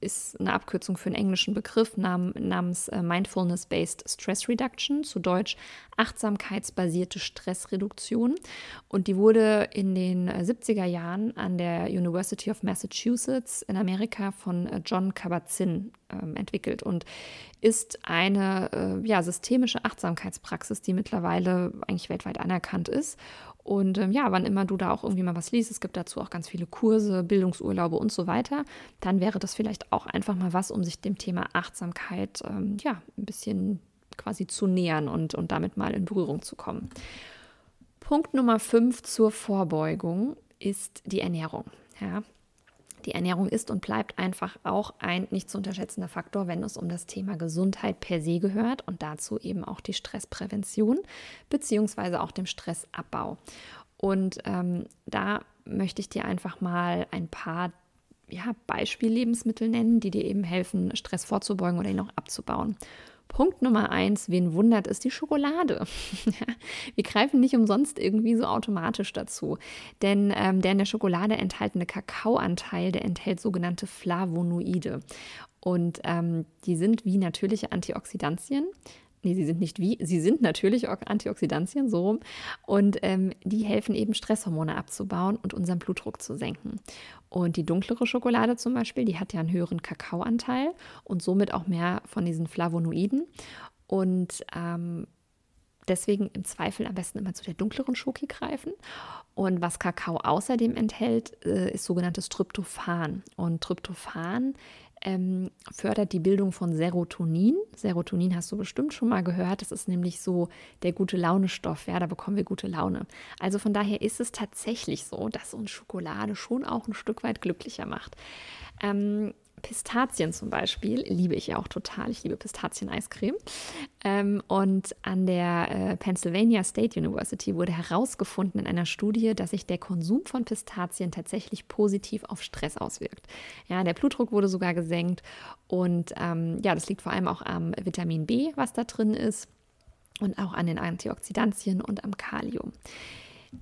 ist eine Abkürzung für einen englischen Begriff namens Mindfulness-Based Stress Reduction, zu Deutsch achtsamkeitsbasierte Stressreduktion. Und die wurde in den siebziger Jahren an der University of Massachusetts in Amerika von John Kabat-Zinn ähm, entwickelt und ist eine äh, ja, systemische Achtsamkeitspraxis, die mittlerweile eigentlich weltweit anerkannt ist. Und ähm, ja, wann immer du da auch irgendwie mal was liest, es gibt dazu auch ganz viele Kurse, Bildungsurlaube und so weiter, dann wäre das vielleicht auch einfach mal was, um sich dem Thema Achtsamkeit ähm, ja, ein bisschen quasi zu nähern und, und damit mal in Berührung zu kommen. Punkt Nummer fünf zur Vorbeugung ist die Ernährung. Ja. Die Ernährung ist und bleibt einfach auch ein nicht zu unterschätzender Faktor, wenn es um das Thema Gesundheit per se gehört und dazu eben auch die Stressprävention beziehungsweise auch dem Stressabbau. Und ähm, da möchte ich dir einfach mal ein paar ja, Beispiel-Lebensmittel nennen, die dir eben helfen, Stress vorzubeugen oder ihn auch abzubauen. Punkt Nummer eins, wen wundert, ist die Schokolade. Wir greifen nicht umsonst irgendwie so automatisch dazu, denn ähm, der in der Schokolade enthaltene Kakaoanteil, der enthält sogenannte Flavonoide und ähm, die sind wie natürliche Antioxidantien nee, sie sind nicht wie, sie sind natürlich Antioxidantien, so rum. Und ähm, die helfen eben, Stresshormone abzubauen und unseren Blutdruck zu senken. Und die dunklere Schokolade zum Beispiel, die hat ja einen höheren Kakaoanteil und somit auch mehr von diesen Flavonoiden. Und ähm, deswegen im Zweifel am besten immer zu der dunkleren Schoki greifen. Und was Kakao außerdem enthält, ist sogenanntes Tryptophan. Und Tryptophan ähm, fördert die Bildung von Serotonin. Serotonin hast du bestimmt schon mal gehört. Das ist nämlich so der Gute-Laune-Stoff. Ja, da bekommen wir gute Laune. Also von daher ist es tatsächlich so, dass uns Schokolade schon auch ein Stück weit glücklicher macht. Ähm, Pistazien zum Beispiel liebe ich ja auch total. Ich liebe Pistazien-Eiscreme. Ähm, und an der äh, Pennsylvania State University wurde herausgefunden in einer Studie, dass sich der Konsum von Pistazien tatsächlich positiv auf Stress auswirkt. Ja, der Blutdruck wurde sogar gesenkt. Und ähm, ja, das liegt vor allem auch am Vitamin B, was da drin ist. Und auch an den Antioxidantien und am Kalium.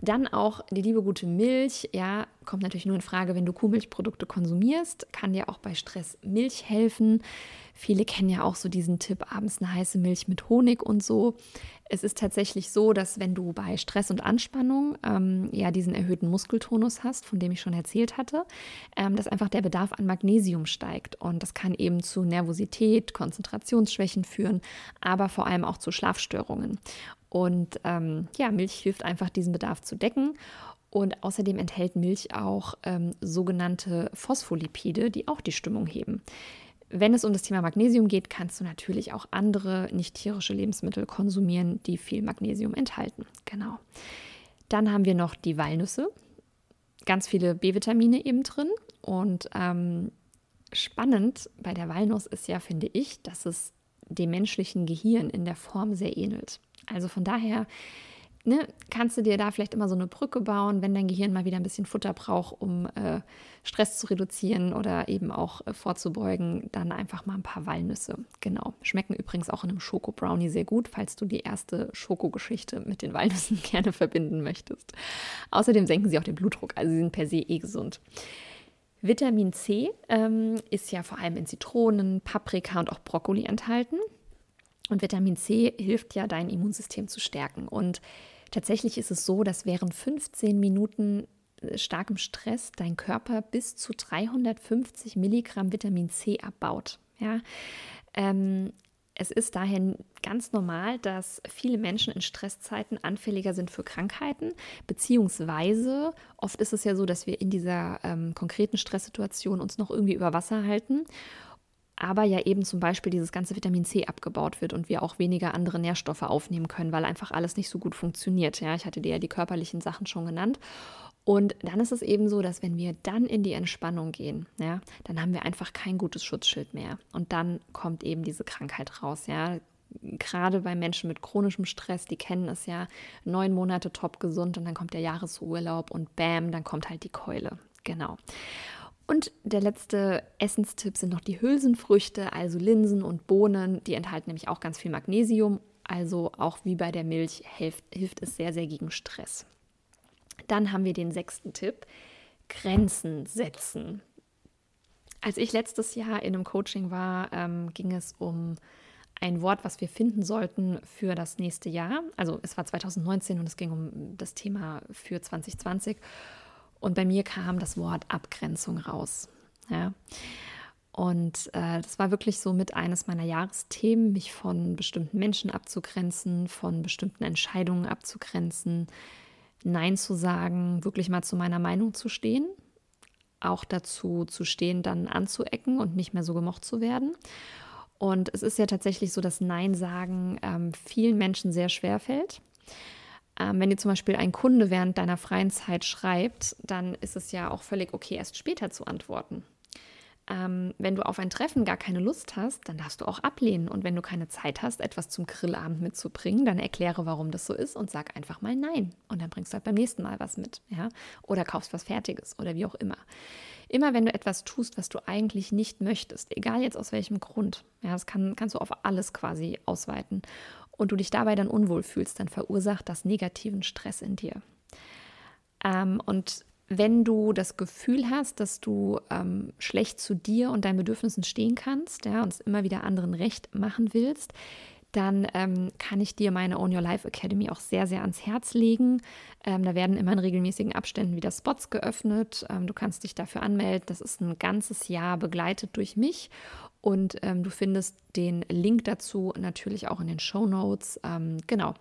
Dann auch die liebe gute Milch, ja, kommt natürlich nur in Frage, wenn du Kuhmilchprodukte konsumierst, kann dir auch bei Stress Milch helfen. Viele kennen ja auch so diesen Tipp, abends eine heiße Milch mit Honig und so. Es ist tatsächlich so, dass wenn du bei Stress und Anspannung ähm, ja diesen erhöhten Muskeltonus hast, von dem ich schon erzählt hatte, ähm, dass einfach der Bedarf an Magnesium steigt. Und das kann eben zu Nervosität, Konzentrationsschwächen führen, aber vor allem auch zu Schlafstörungen. Und ähm, ja, Milch hilft einfach, diesen Bedarf zu decken. Und außerdem enthält Milch auch ähm, sogenannte Phospholipide, die auch die Stimmung heben. Wenn es um das Thema Magnesium geht, kannst du natürlich auch andere nicht tierische Lebensmittel konsumieren, die viel Magnesium enthalten. Genau. Dann haben wir noch die Walnüsse. Ganz viele B-Vitamine eben drin. Und ähm, spannend bei der Walnuss ist ja, finde ich, dass es dem menschlichen Gehirn in der Form sehr ähnelt. Also von daher, ne, kannst du dir da vielleicht immer so eine Brücke bauen, wenn dein Gehirn mal wieder ein bisschen Futter braucht, um äh, Stress zu reduzieren oder eben auch äh, vorzubeugen, dann einfach mal ein paar Walnüsse. Genau, schmecken übrigens auch in einem Schoko-Brownie sehr gut, falls du die erste Schokogeschichte mit den Walnüssen gerne verbinden möchtest. Außerdem senken sie auch den Blutdruck, also sie sind per se eh gesund. Vitamin C ähm, ist ja vor allem in Zitronen, Paprika und auch Brokkoli enthalten. Und Vitamin C hilft ja, dein Immunsystem zu stärken. Und tatsächlich ist es so, dass während fünfzehn Minuten starkem Stress dein Körper bis zu dreihundertfünfzig Milligramm Vitamin C abbaut. Ja, ähm, es ist daher ganz normal, dass viele Menschen in Stresszeiten anfälliger sind für Krankheiten, beziehungsweise oft ist es ja so, dass wir in dieser ähm, konkreten Stresssituation uns noch irgendwie über Wasser halten. Aber ja eben zum Beispiel dieses ganze Vitamin C abgebaut wird und wir auch weniger andere Nährstoffe aufnehmen können, weil einfach alles nicht so gut funktioniert. Ja, ich hatte dir ja die körperlichen Sachen schon genannt. Und dann ist es eben so, dass wenn wir dann in die Entspannung gehen, ja, dann haben wir einfach kein gutes Schutzschild mehr. Und dann kommt eben diese Krankheit raus, ja. Gerade bei Menschen mit chronischem Stress, die kennen es ja, neun Monate top gesund und dann kommt der Jahresurlaub und bam, dann kommt halt die Keule. Genau. Und der letzte Essenstipp sind noch die Hülsenfrüchte, also Linsen und Bohnen. Die enthalten nämlich auch ganz viel Magnesium. Also auch wie bei der Milch hilft, hilft es sehr, sehr gegen Stress. Dann haben wir den sechsten Tipp, Grenzen setzen. Als ich letztes Jahr in einem Coaching war, ähm, ging es um ein Wort, was wir finden sollten für das nächste Jahr. Also es war zwanzig neunzehn und es ging um das Thema für zwanzig zwanzig. Und bei mir kam das Wort Abgrenzung raus. Ja. Und äh, das war wirklich so mit eines meiner Jahresthemen, mich von bestimmten Menschen abzugrenzen, von bestimmten Entscheidungen abzugrenzen, Nein zu sagen, wirklich mal zu meiner Meinung zu stehen, auch dazu zu stehen, dann anzuecken und nicht mehr so gemocht zu werden. Und es ist ja tatsächlich so, dass Nein sagen ähm, vielen Menschen sehr schwer fällt. Wenn dir zum Beispiel ein Kunde während deiner freien Zeit schreibt, dann ist es ja auch völlig okay, erst später zu antworten. Ähm, wenn du auf ein Treffen gar keine Lust hast, dann darfst du auch ablehnen. Und wenn du keine Zeit hast, etwas zum Grillabend mitzubringen, dann erkläre, warum das so ist und sag einfach mal nein. Und dann bringst du halt beim nächsten Mal was mit, ja? Oder kaufst was Fertiges oder wie auch immer. Immer wenn du etwas tust, was du eigentlich nicht möchtest, egal jetzt aus welchem Grund, ja, das kann, kannst du auf alles quasi ausweiten, und du dich dabei dann unwohl fühlst, dann verursacht das negativen Stress in dir. Ähm, und wenn du das Gefühl hast, dass du ähm, schlecht zu dir und deinen Bedürfnissen stehen kannst, ja, und es immer wieder anderen recht machen willst, dann ähm, kann ich dir meine Own Your Life Academy auch sehr, sehr ans Herz legen. Ähm, da werden immer in regelmäßigen Abständen wieder Spots geöffnet. Ähm, du kannst dich dafür anmelden. Das ist ein ganzes Jahr begleitet durch mich. Und ähm, du findest den Link dazu natürlich auch in den Shownotes. Ähm, genau,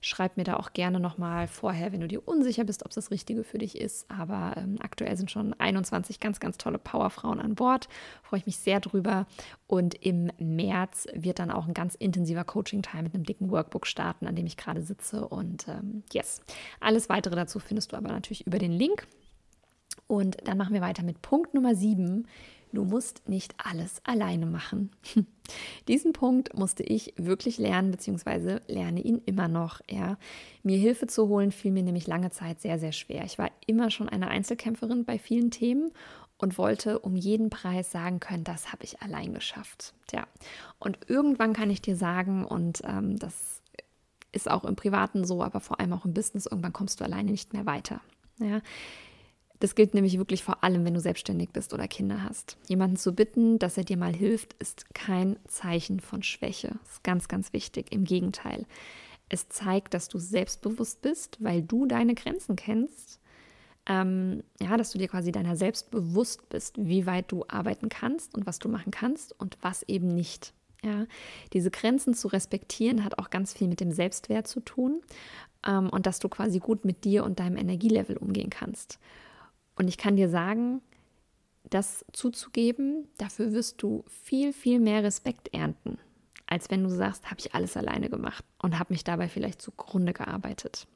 schreib mir da auch gerne nochmal vorher, wenn du dir unsicher bist, ob es das Richtige für dich ist. Aber ähm, aktuell sind schon einundzwanzig ganz, ganz tolle Powerfrauen an Bord. Freue ich mich sehr drüber. Und im März wird dann auch ein ganz intensiver Coaching-Teil mit einem dicken Workbook starten, an dem ich gerade sitze. Und ähm, yes, alles Weitere dazu findest du aber natürlich über den Link. Und dann machen wir weiter mit Punkt Nummer sieben. Du musst nicht alles alleine machen. Diesen Punkt musste ich wirklich lernen, beziehungsweise lerne ihn immer noch. Ja. Mir Hilfe zu holen, fiel mir nämlich lange Zeit sehr, sehr schwer. Ich war immer schon eine Einzelkämpferin bei vielen Themen und wollte um jeden Preis sagen können, das habe ich allein geschafft. Tja. Und irgendwann kann ich dir sagen, und ähm, das ist auch im Privaten so, aber vor allem auch im Business, irgendwann kommst du alleine nicht mehr weiter. Ja. Das gilt nämlich wirklich vor allem, wenn du selbstständig bist oder Kinder hast. Jemanden zu bitten, dass er dir mal hilft, ist kein Zeichen von Schwäche. Das ist ganz, ganz wichtig. Im Gegenteil. Es zeigt, dass du selbstbewusst bist, weil du deine Grenzen kennst. Ähm, ja, dass du dir quasi deiner selbst bewusst bist, wie weit du arbeiten kannst und was du machen kannst und was eben nicht. Ja, diese Grenzen zu respektieren hat auch ganz viel mit dem Selbstwert zu tun, ähm, und dass du quasi gut mit dir und deinem Energielevel umgehen kannst. Und ich kann dir sagen, das zuzugeben, dafür wirst du viel, viel mehr Respekt ernten, als wenn du sagst, habe ich alles alleine gemacht und habe mich dabei vielleicht zugrunde gearbeitet.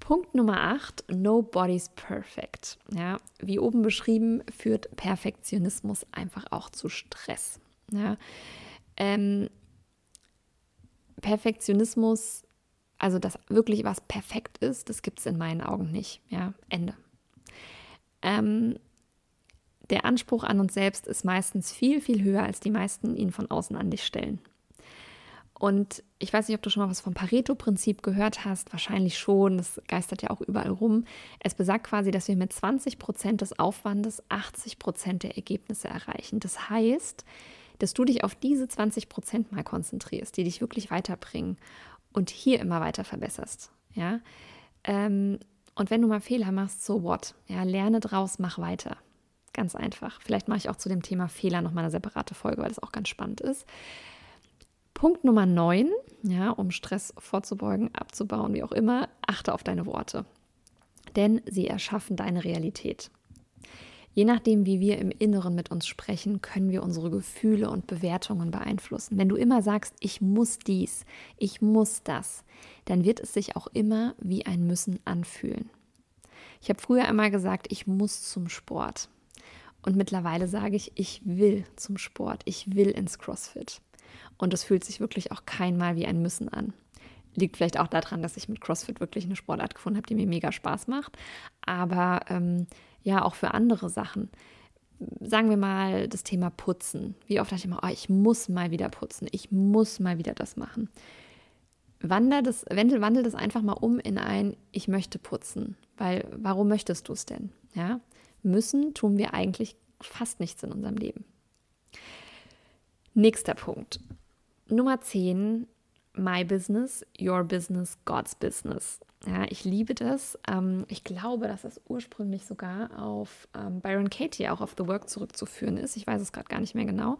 Punkt Nummer acht, nobody's perfect. Ja, wie oben beschrieben, führt Perfektionismus einfach auch zu Stress. Ja, ähm, Perfektionismus, also dass wirklich was perfekt ist, das gibt es in meinen Augen nicht. Ja, Ende. Ähm, der Anspruch an uns selbst ist meistens viel, viel höher, als die meisten ihn von außen an dich stellen. Und ich weiß nicht, ob du schon mal was vom Pareto-Prinzip gehört hast, wahrscheinlich schon, das geistert ja auch überall rum. Es besagt quasi, dass wir mit zwanzig Prozent des Aufwandes achtzig Prozent der Ergebnisse erreichen. Das heißt, dass du dich auf diese zwanzig Prozent mal konzentrierst, die dich wirklich weiterbringen und hier immer weiter verbesserst. Ja, ähm, Und wenn du mal Fehler machst, so what? Ja, lerne draus, mach weiter. Ganz einfach. Vielleicht mache ich auch zu dem Thema Fehler nochmal eine separate Folge, weil das auch ganz spannend ist. Punkt Nummer neun, ja, um Stress vorzubeugen, abzubauen, wie auch immer, achte auf deine Worte. Denn sie erschaffen deine Realität. Je nachdem, wie wir im Inneren mit uns sprechen, können wir unsere Gefühle und Bewertungen beeinflussen. Wenn du immer sagst, ich muss dies, ich muss das, dann wird es sich auch immer wie ein Müssen anfühlen. Ich habe früher einmal gesagt, ich muss zum Sport. Und mittlerweile sage ich, ich will zum Sport, ich will ins CrossFit. Und es fühlt sich wirklich auch kein Mal wie ein Müssen an. Liegt vielleicht auch daran, dass ich mit CrossFit wirklich eine Sportart gefunden habe, die mir mega Spaß macht. Aber ähm, ja, auch für andere Sachen. Sagen wir mal das Thema Putzen. Wie oft dachte ich immer, oh, ich muss mal wieder putzen, ich muss mal wieder das machen. Wander das, wandel, wandel das einfach mal um in ein, ich möchte putzen. Weil, warum möchtest du es denn? Ja? Müssen tun wir eigentlich fast nichts in unserem Leben. Nächster Punkt. Nummer zehn, my business, your business, God's business. Ja, ich liebe das. Ich glaube, dass das ursprünglich sogar auf Byron Katie, auch auf The Work zurückzuführen ist. Ich weiß es gerade gar nicht mehr genau.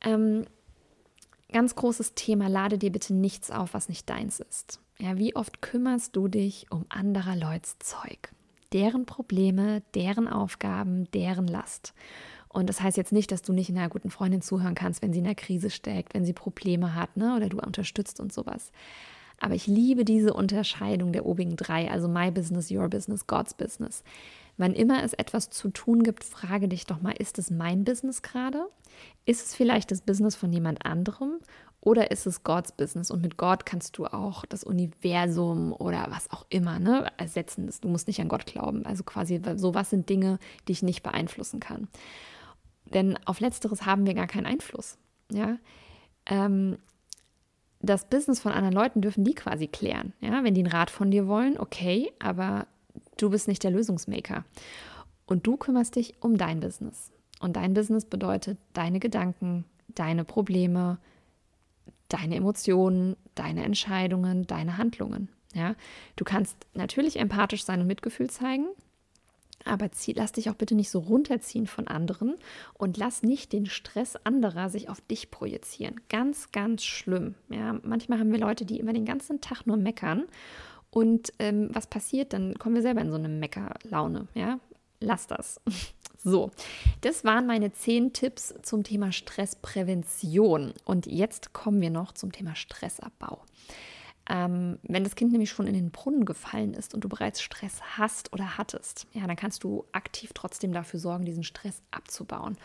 Ganz großes Thema, lade dir bitte nichts auf, was nicht deins ist. Ja, wie oft kümmerst du dich um anderer Leute Zeug? Deren Probleme, deren Aufgaben, deren Last. Und das heißt jetzt nicht, dass du nicht einer guten Freundin zuhören kannst, wenn sie in einer Krise steckt, wenn sie Probleme hat, ne? Oder du unterstützt und sowas. Aber ich liebe diese Unterscheidung der obigen drei, also my business, your business, God's business. Wann immer es etwas zu tun gibt, frage dich doch mal, ist es mein Business gerade? Ist es vielleicht das Business von jemand anderem? Oder ist es God's Business? Und mit Gott kannst du auch das Universum oder was auch immer, ne, ersetzen. Du musst nicht an Gott glauben. Also quasi sowas sind Dinge, die ich nicht beeinflussen kann. Denn auf Letzteres haben wir gar keinen Einfluss. Ja, ähm, das Business von anderen Leuten dürfen die quasi klären. Ja? Wenn die einen Rat von dir wollen, okay, aber du bist nicht der Lösungsmaker. Und du kümmerst dich um dein Business. Und dein Business bedeutet deine Gedanken, deine Probleme, deine Emotionen, deine Entscheidungen, deine Handlungen. Ja? Du kannst natürlich empathisch sein und Mitgefühl zeigen, aber zieh, lass dich auch bitte nicht so runterziehen von anderen und lass nicht den Stress anderer sich auf dich projizieren. Ganz, ganz schlimm. Ja? Manchmal haben wir Leute, die immer den ganzen Tag nur meckern und ähm, was passiert, dann kommen wir selber in so eine Meckerlaune. Ja? Lass das. So, das waren meine zehn Tipps zum Thema Stressprävention. Und jetzt kommen wir noch zum Thema Stressabbau. Ähm, wenn das Kind nämlich schon in den Brunnen gefallen ist und du bereits Stress hast oder hattest, ja, dann kannst du aktiv trotzdem dafür sorgen, diesen Stress abzubauen.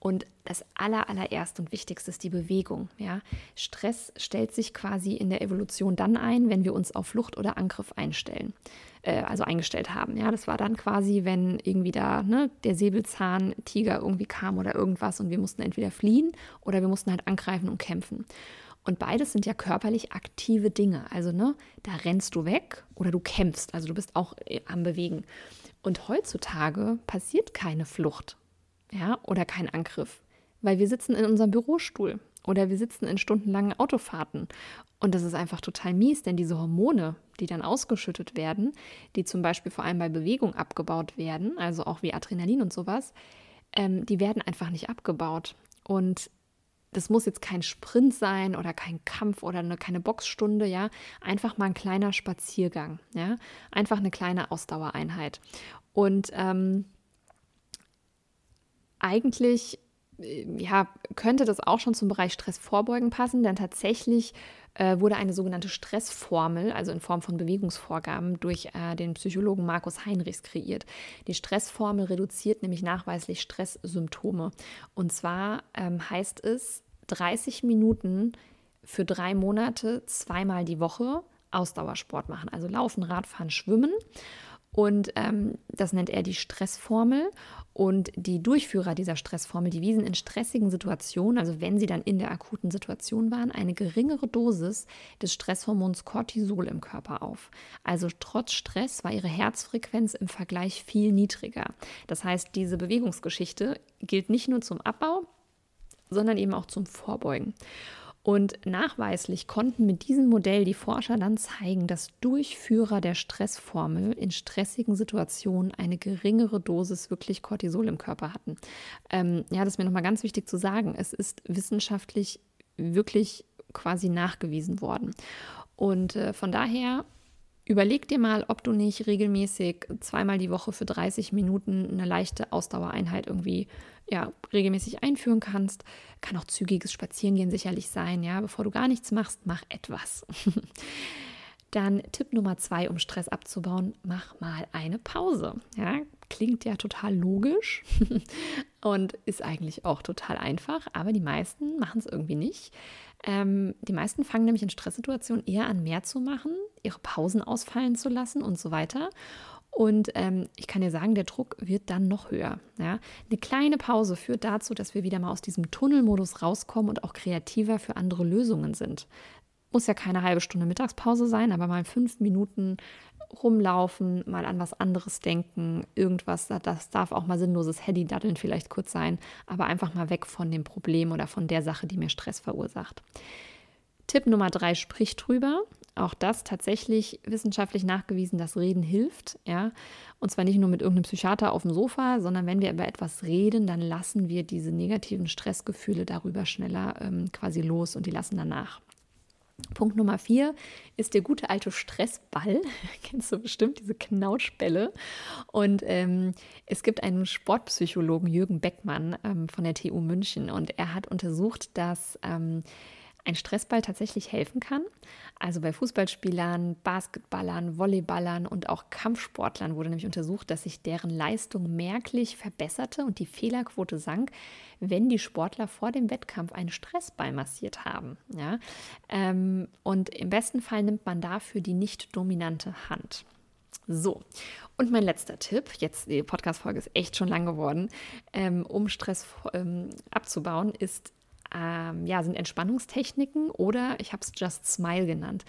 Und das aller, allererste und wichtigste ist die Bewegung. Ja. Stress stellt sich quasi in der Evolution dann ein, wenn wir uns auf Flucht oder Angriff einstellen, äh, also eingestellt haben. Ja. Das war dann quasi, wenn irgendwie da ne, der Säbelzahntiger irgendwie kam oder irgendwas und wir mussten entweder fliehen oder wir mussten halt angreifen und kämpfen. Und beides sind ja körperlich aktive Dinge. Also ne, da rennst du weg oder du kämpfst. Also du bist auch am Bewegen. Und heutzutage passiert keine Flucht. Ja, oder kein Angriff, weil wir sitzen in unserem Bürostuhl oder wir sitzen in stundenlangen Autofahrten und das ist einfach total mies, denn diese Hormone, die dann ausgeschüttet werden, die zum Beispiel vor allem bei Bewegung abgebaut werden, also auch wie Adrenalin und sowas, ähm, die werden einfach nicht abgebaut und das muss jetzt kein Sprint sein oder kein Kampf oder eine, keine Boxstunde, ja, einfach mal ein kleiner Spaziergang, ja, einfach eine kleine Ausdauereinheit und ähm, Eigentlich ja, könnte das auch schon zum Bereich Stressvorbeugen passen, denn tatsächlich äh, wurde eine sogenannte Stressformel, also in Form von Bewegungsvorgaben, durch äh, den Psychologen Markus Heinrichs kreiert. Die Stressformel reduziert nämlich nachweislich Stresssymptome. Und zwar ähm, heißt es dreißig Minuten für drei Monate zweimal die Woche Ausdauersport machen, also Laufen, Radfahren, Schwimmen. Und ähm, das nennt er die Stressformel und die Durchführer dieser Stressformel, die wiesen in stressigen Situationen, also wenn sie dann in der akuten Situation waren, eine geringere Dosis des Stresshormons Cortisol im Körper auf. Also trotz Stress war ihre Herzfrequenz im Vergleich viel niedriger. Das heißt, diese Bewegungsgeschichte gilt nicht nur zum Abbau, sondern eben auch zum Vorbeugen. Und nachweislich konnten mit diesem Modell die Forscher dann zeigen, dass Durchführer der Stressformel in stressigen Situationen eine geringere Dosis wirklich Cortisol im Körper hatten. Ähm, ja, das ist mir nochmal ganz wichtig zu sagen. Es ist wissenschaftlich wirklich quasi nachgewiesen worden. Und äh, von daher überleg dir mal, ob du nicht regelmäßig zweimal die Woche für dreißig Minuten eine leichte Ausdauereinheit irgendwie ja, regelmäßig einführen kannst. Kann auch zügiges Spazierengehen sicherlich sein. Ja? Bevor du gar nichts machst, mach etwas. Dann Tipp Nummer zwei, um Stress abzubauen, mach mal eine Pause. Ja? Klingt ja total logisch und ist eigentlich auch total einfach, aber die meisten machen es irgendwie nicht. Ähm, die meisten fangen nämlich in Stresssituationen eher an, mehr zu machen, ihre Pausen ausfallen zu lassen und so weiter. Und ähm, ich kann dir sagen, der Druck wird dann noch höher. Ja? Eine kleine Pause führt dazu, dass wir wieder mal aus diesem Tunnelmodus rauskommen und auch kreativer für andere Lösungen sind. Muss ja keine halbe Stunde Mittagspause sein, aber mal fünf Minuten rumlaufen, mal an was anderes denken, irgendwas, das darf auch mal sinnloses Handy-Daddeln vielleicht kurz sein, aber einfach mal weg von dem Problem oder von der Sache, die mir Stress verursacht. Tipp Nummer drei, sprich drüber. Auch das tatsächlich wissenschaftlich nachgewiesen, dass Reden hilft. Ja? Und zwar nicht nur mit irgendeinem Psychiater auf dem Sofa, sondern wenn wir über etwas reden, dann lassen wir diese negativen Stressgefühle darüber schneller ähm, quasi los und die lassen danach. Punkt Nummer vier ist der gute alte Stressball. Kennst du bestimmt, diese Knautschbälle. Und ähm, es gibt einen Sportpsychologen, Jürgen Beckmann ähm, von der T U München. Und er hat untersucht, dass ähm, ein Stressball tatsächlich helfen kann. Also bei Fußballspielern, Basketballern, Volleyballern und auch Kampfsportlern wurde nämlich untersucht, dass sich deren Leistung merklich verbesserte und die Fehlerquote sank, wenn die Sportler vor dem Wettkampf einen Stressball massiert haben. Ja? Und im besten Fall nimmt man dafür die nicht dominante Hand. So, und mein letzter Tipp, jetzt die Podcast-Folge ist echt schon lang geworden, um Stress abzubauen, ist ähm, ja, sind Entspannungstechniken oder ich habe es Just Smile genannt.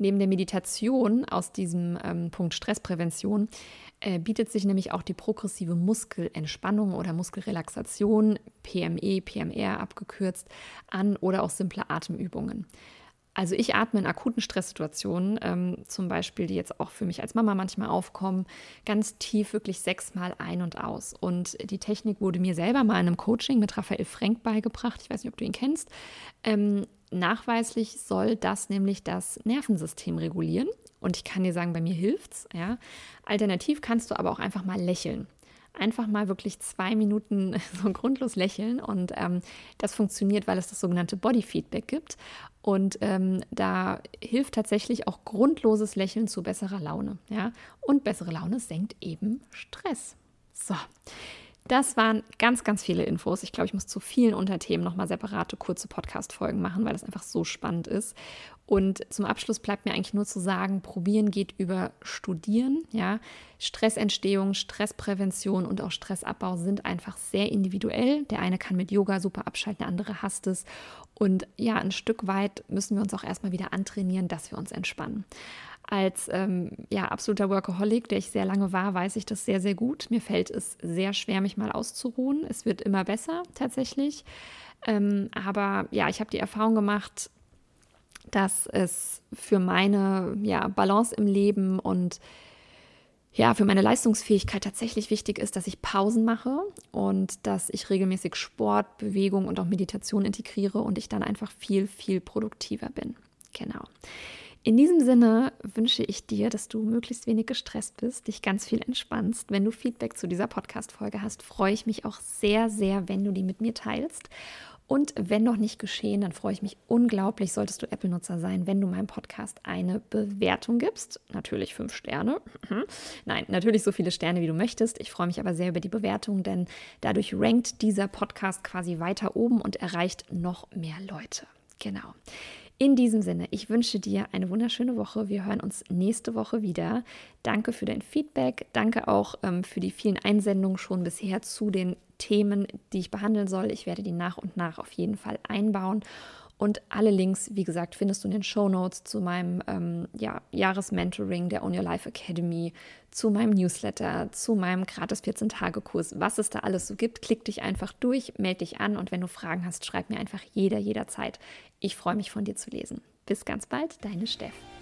Neben der Meditation aus diesem ähm, Punkt Stressprävention äh, bietet sich nämlich auch die progressive Muskelentspannung oder Muskelrelaxation, P M E, P M R abgekürzt, an oder auch simple Atemübungen. Also ich atme in akuten Stresssituationen, ähm, zum Beispiel die jetzt auch für mich als Mama manchmal aufkommen, ganz tief wirklich sechsmal ein und aus. Und die Technik wurde mir selber mal in einem Coaching mit Raphael Frenk beigebracht. Ich weiß nicht, ob du ihn kennst. Ähm, nachweislich soll das nämlich das Nervensystem regulieren. Und ich kann dir sagen, bei mir hilft's. Ja. Alternativ kannst du aber auch einfach mal lächeln. Einfach mal wirklich zwei Minuten so grundlos lächeln und ähm, das funktioniert, weil es das sogenannte Body-Feedback gibt und ähm, da hilft tatsächlich auch grundloses Lächeln zu besserer Laune, ja, und bessere Laune senkt eben Stress. So, das waren ganz, ganz viele Infos. Ich glaube, ich muss zu vielen Unterthemen nochmal separate, kurze Podcast-Folgen machen, weil das einfach so spannend ist. Und zum Abschluss bleibt mir eigentlich nur zu sagen, probieren geht über studieren. Ja. Stressentstehung, Stressprävention und auch Stressabbau sind einfach sehr individuell. Der eine kann mit Yoga super abschalten, der andere hasst es. Und ja, ein Stück weit müssen wir uns auch erstmal wieder antrainieren, dass wir uns entspannen. Als ähm, ja, absoluter Workaholic, der ich sehr lange war, weiß ich das sehr, sehr gut. Mir fällt es sehr schwer, mich mal auszuruhen. Es wird immer besser tatsächlich. Ähm, aber ja, ich habe die Erfahrung gemacht, dass es für meine ja, Balance im Leben und ja, für meine Leistungsfähigkeit tatsächlich wichtig ist, dass ich Pausen mache und dass ich regelmäßig Sport, Bewegung und auch Meditation integriere und ich dann einfach viel, viel produktiver bin. Genau. In diesem Sinne wünsche ich dir, dass du möglichst wenig gestresst bist, dich ganz viel entspannst. Wenn du Feedback zu dieser Podcast-Folge hast, freue ich mich auch sehr, sehr, wenn du die mit mir teilst. Und wenn noch nicht geschehen, dann freue ich mich unglaublich, solltest du Apple-Nutzer sein, wenn du meinem Podcast eine Bewertung gibst. Natürlich fünf Sterne. Nein, natürlich so viele Sterne, wie du möchtest. Ich freue mich aber sehr über die Bewertung, denn dadurch rankt dieser Podcast quasi weiter oben und erreicht noch mehr Leute. Genau. In diesem Sinne, ich wünsche dir eine wunderschöne Woche. Wir hören uns nächste Woche wieder. Danke für dein Feedback. Danke auch ähm, für die vielen Einsendungen schon bisher zu den Themen, die ich behandeln soll. Ich werde die nach und nach auf jeden Fall einbauen. Und alle Links, wie gesagt, findest du in den Shownotes zu meinem ähm, ja, Jahresmentoring der Own Your Life Academy, zu meinem Newsletter, zu meinem gratis vierzehn-Tage-Kurs, was es da alles so gibt. Klick dich einfach durch, melde dich an und wenn du Fragen hast, schreib mir einfach jeder, jederzeit. Ich freue mich, von dir zu lesen. Bis ganz bald, deine Steff.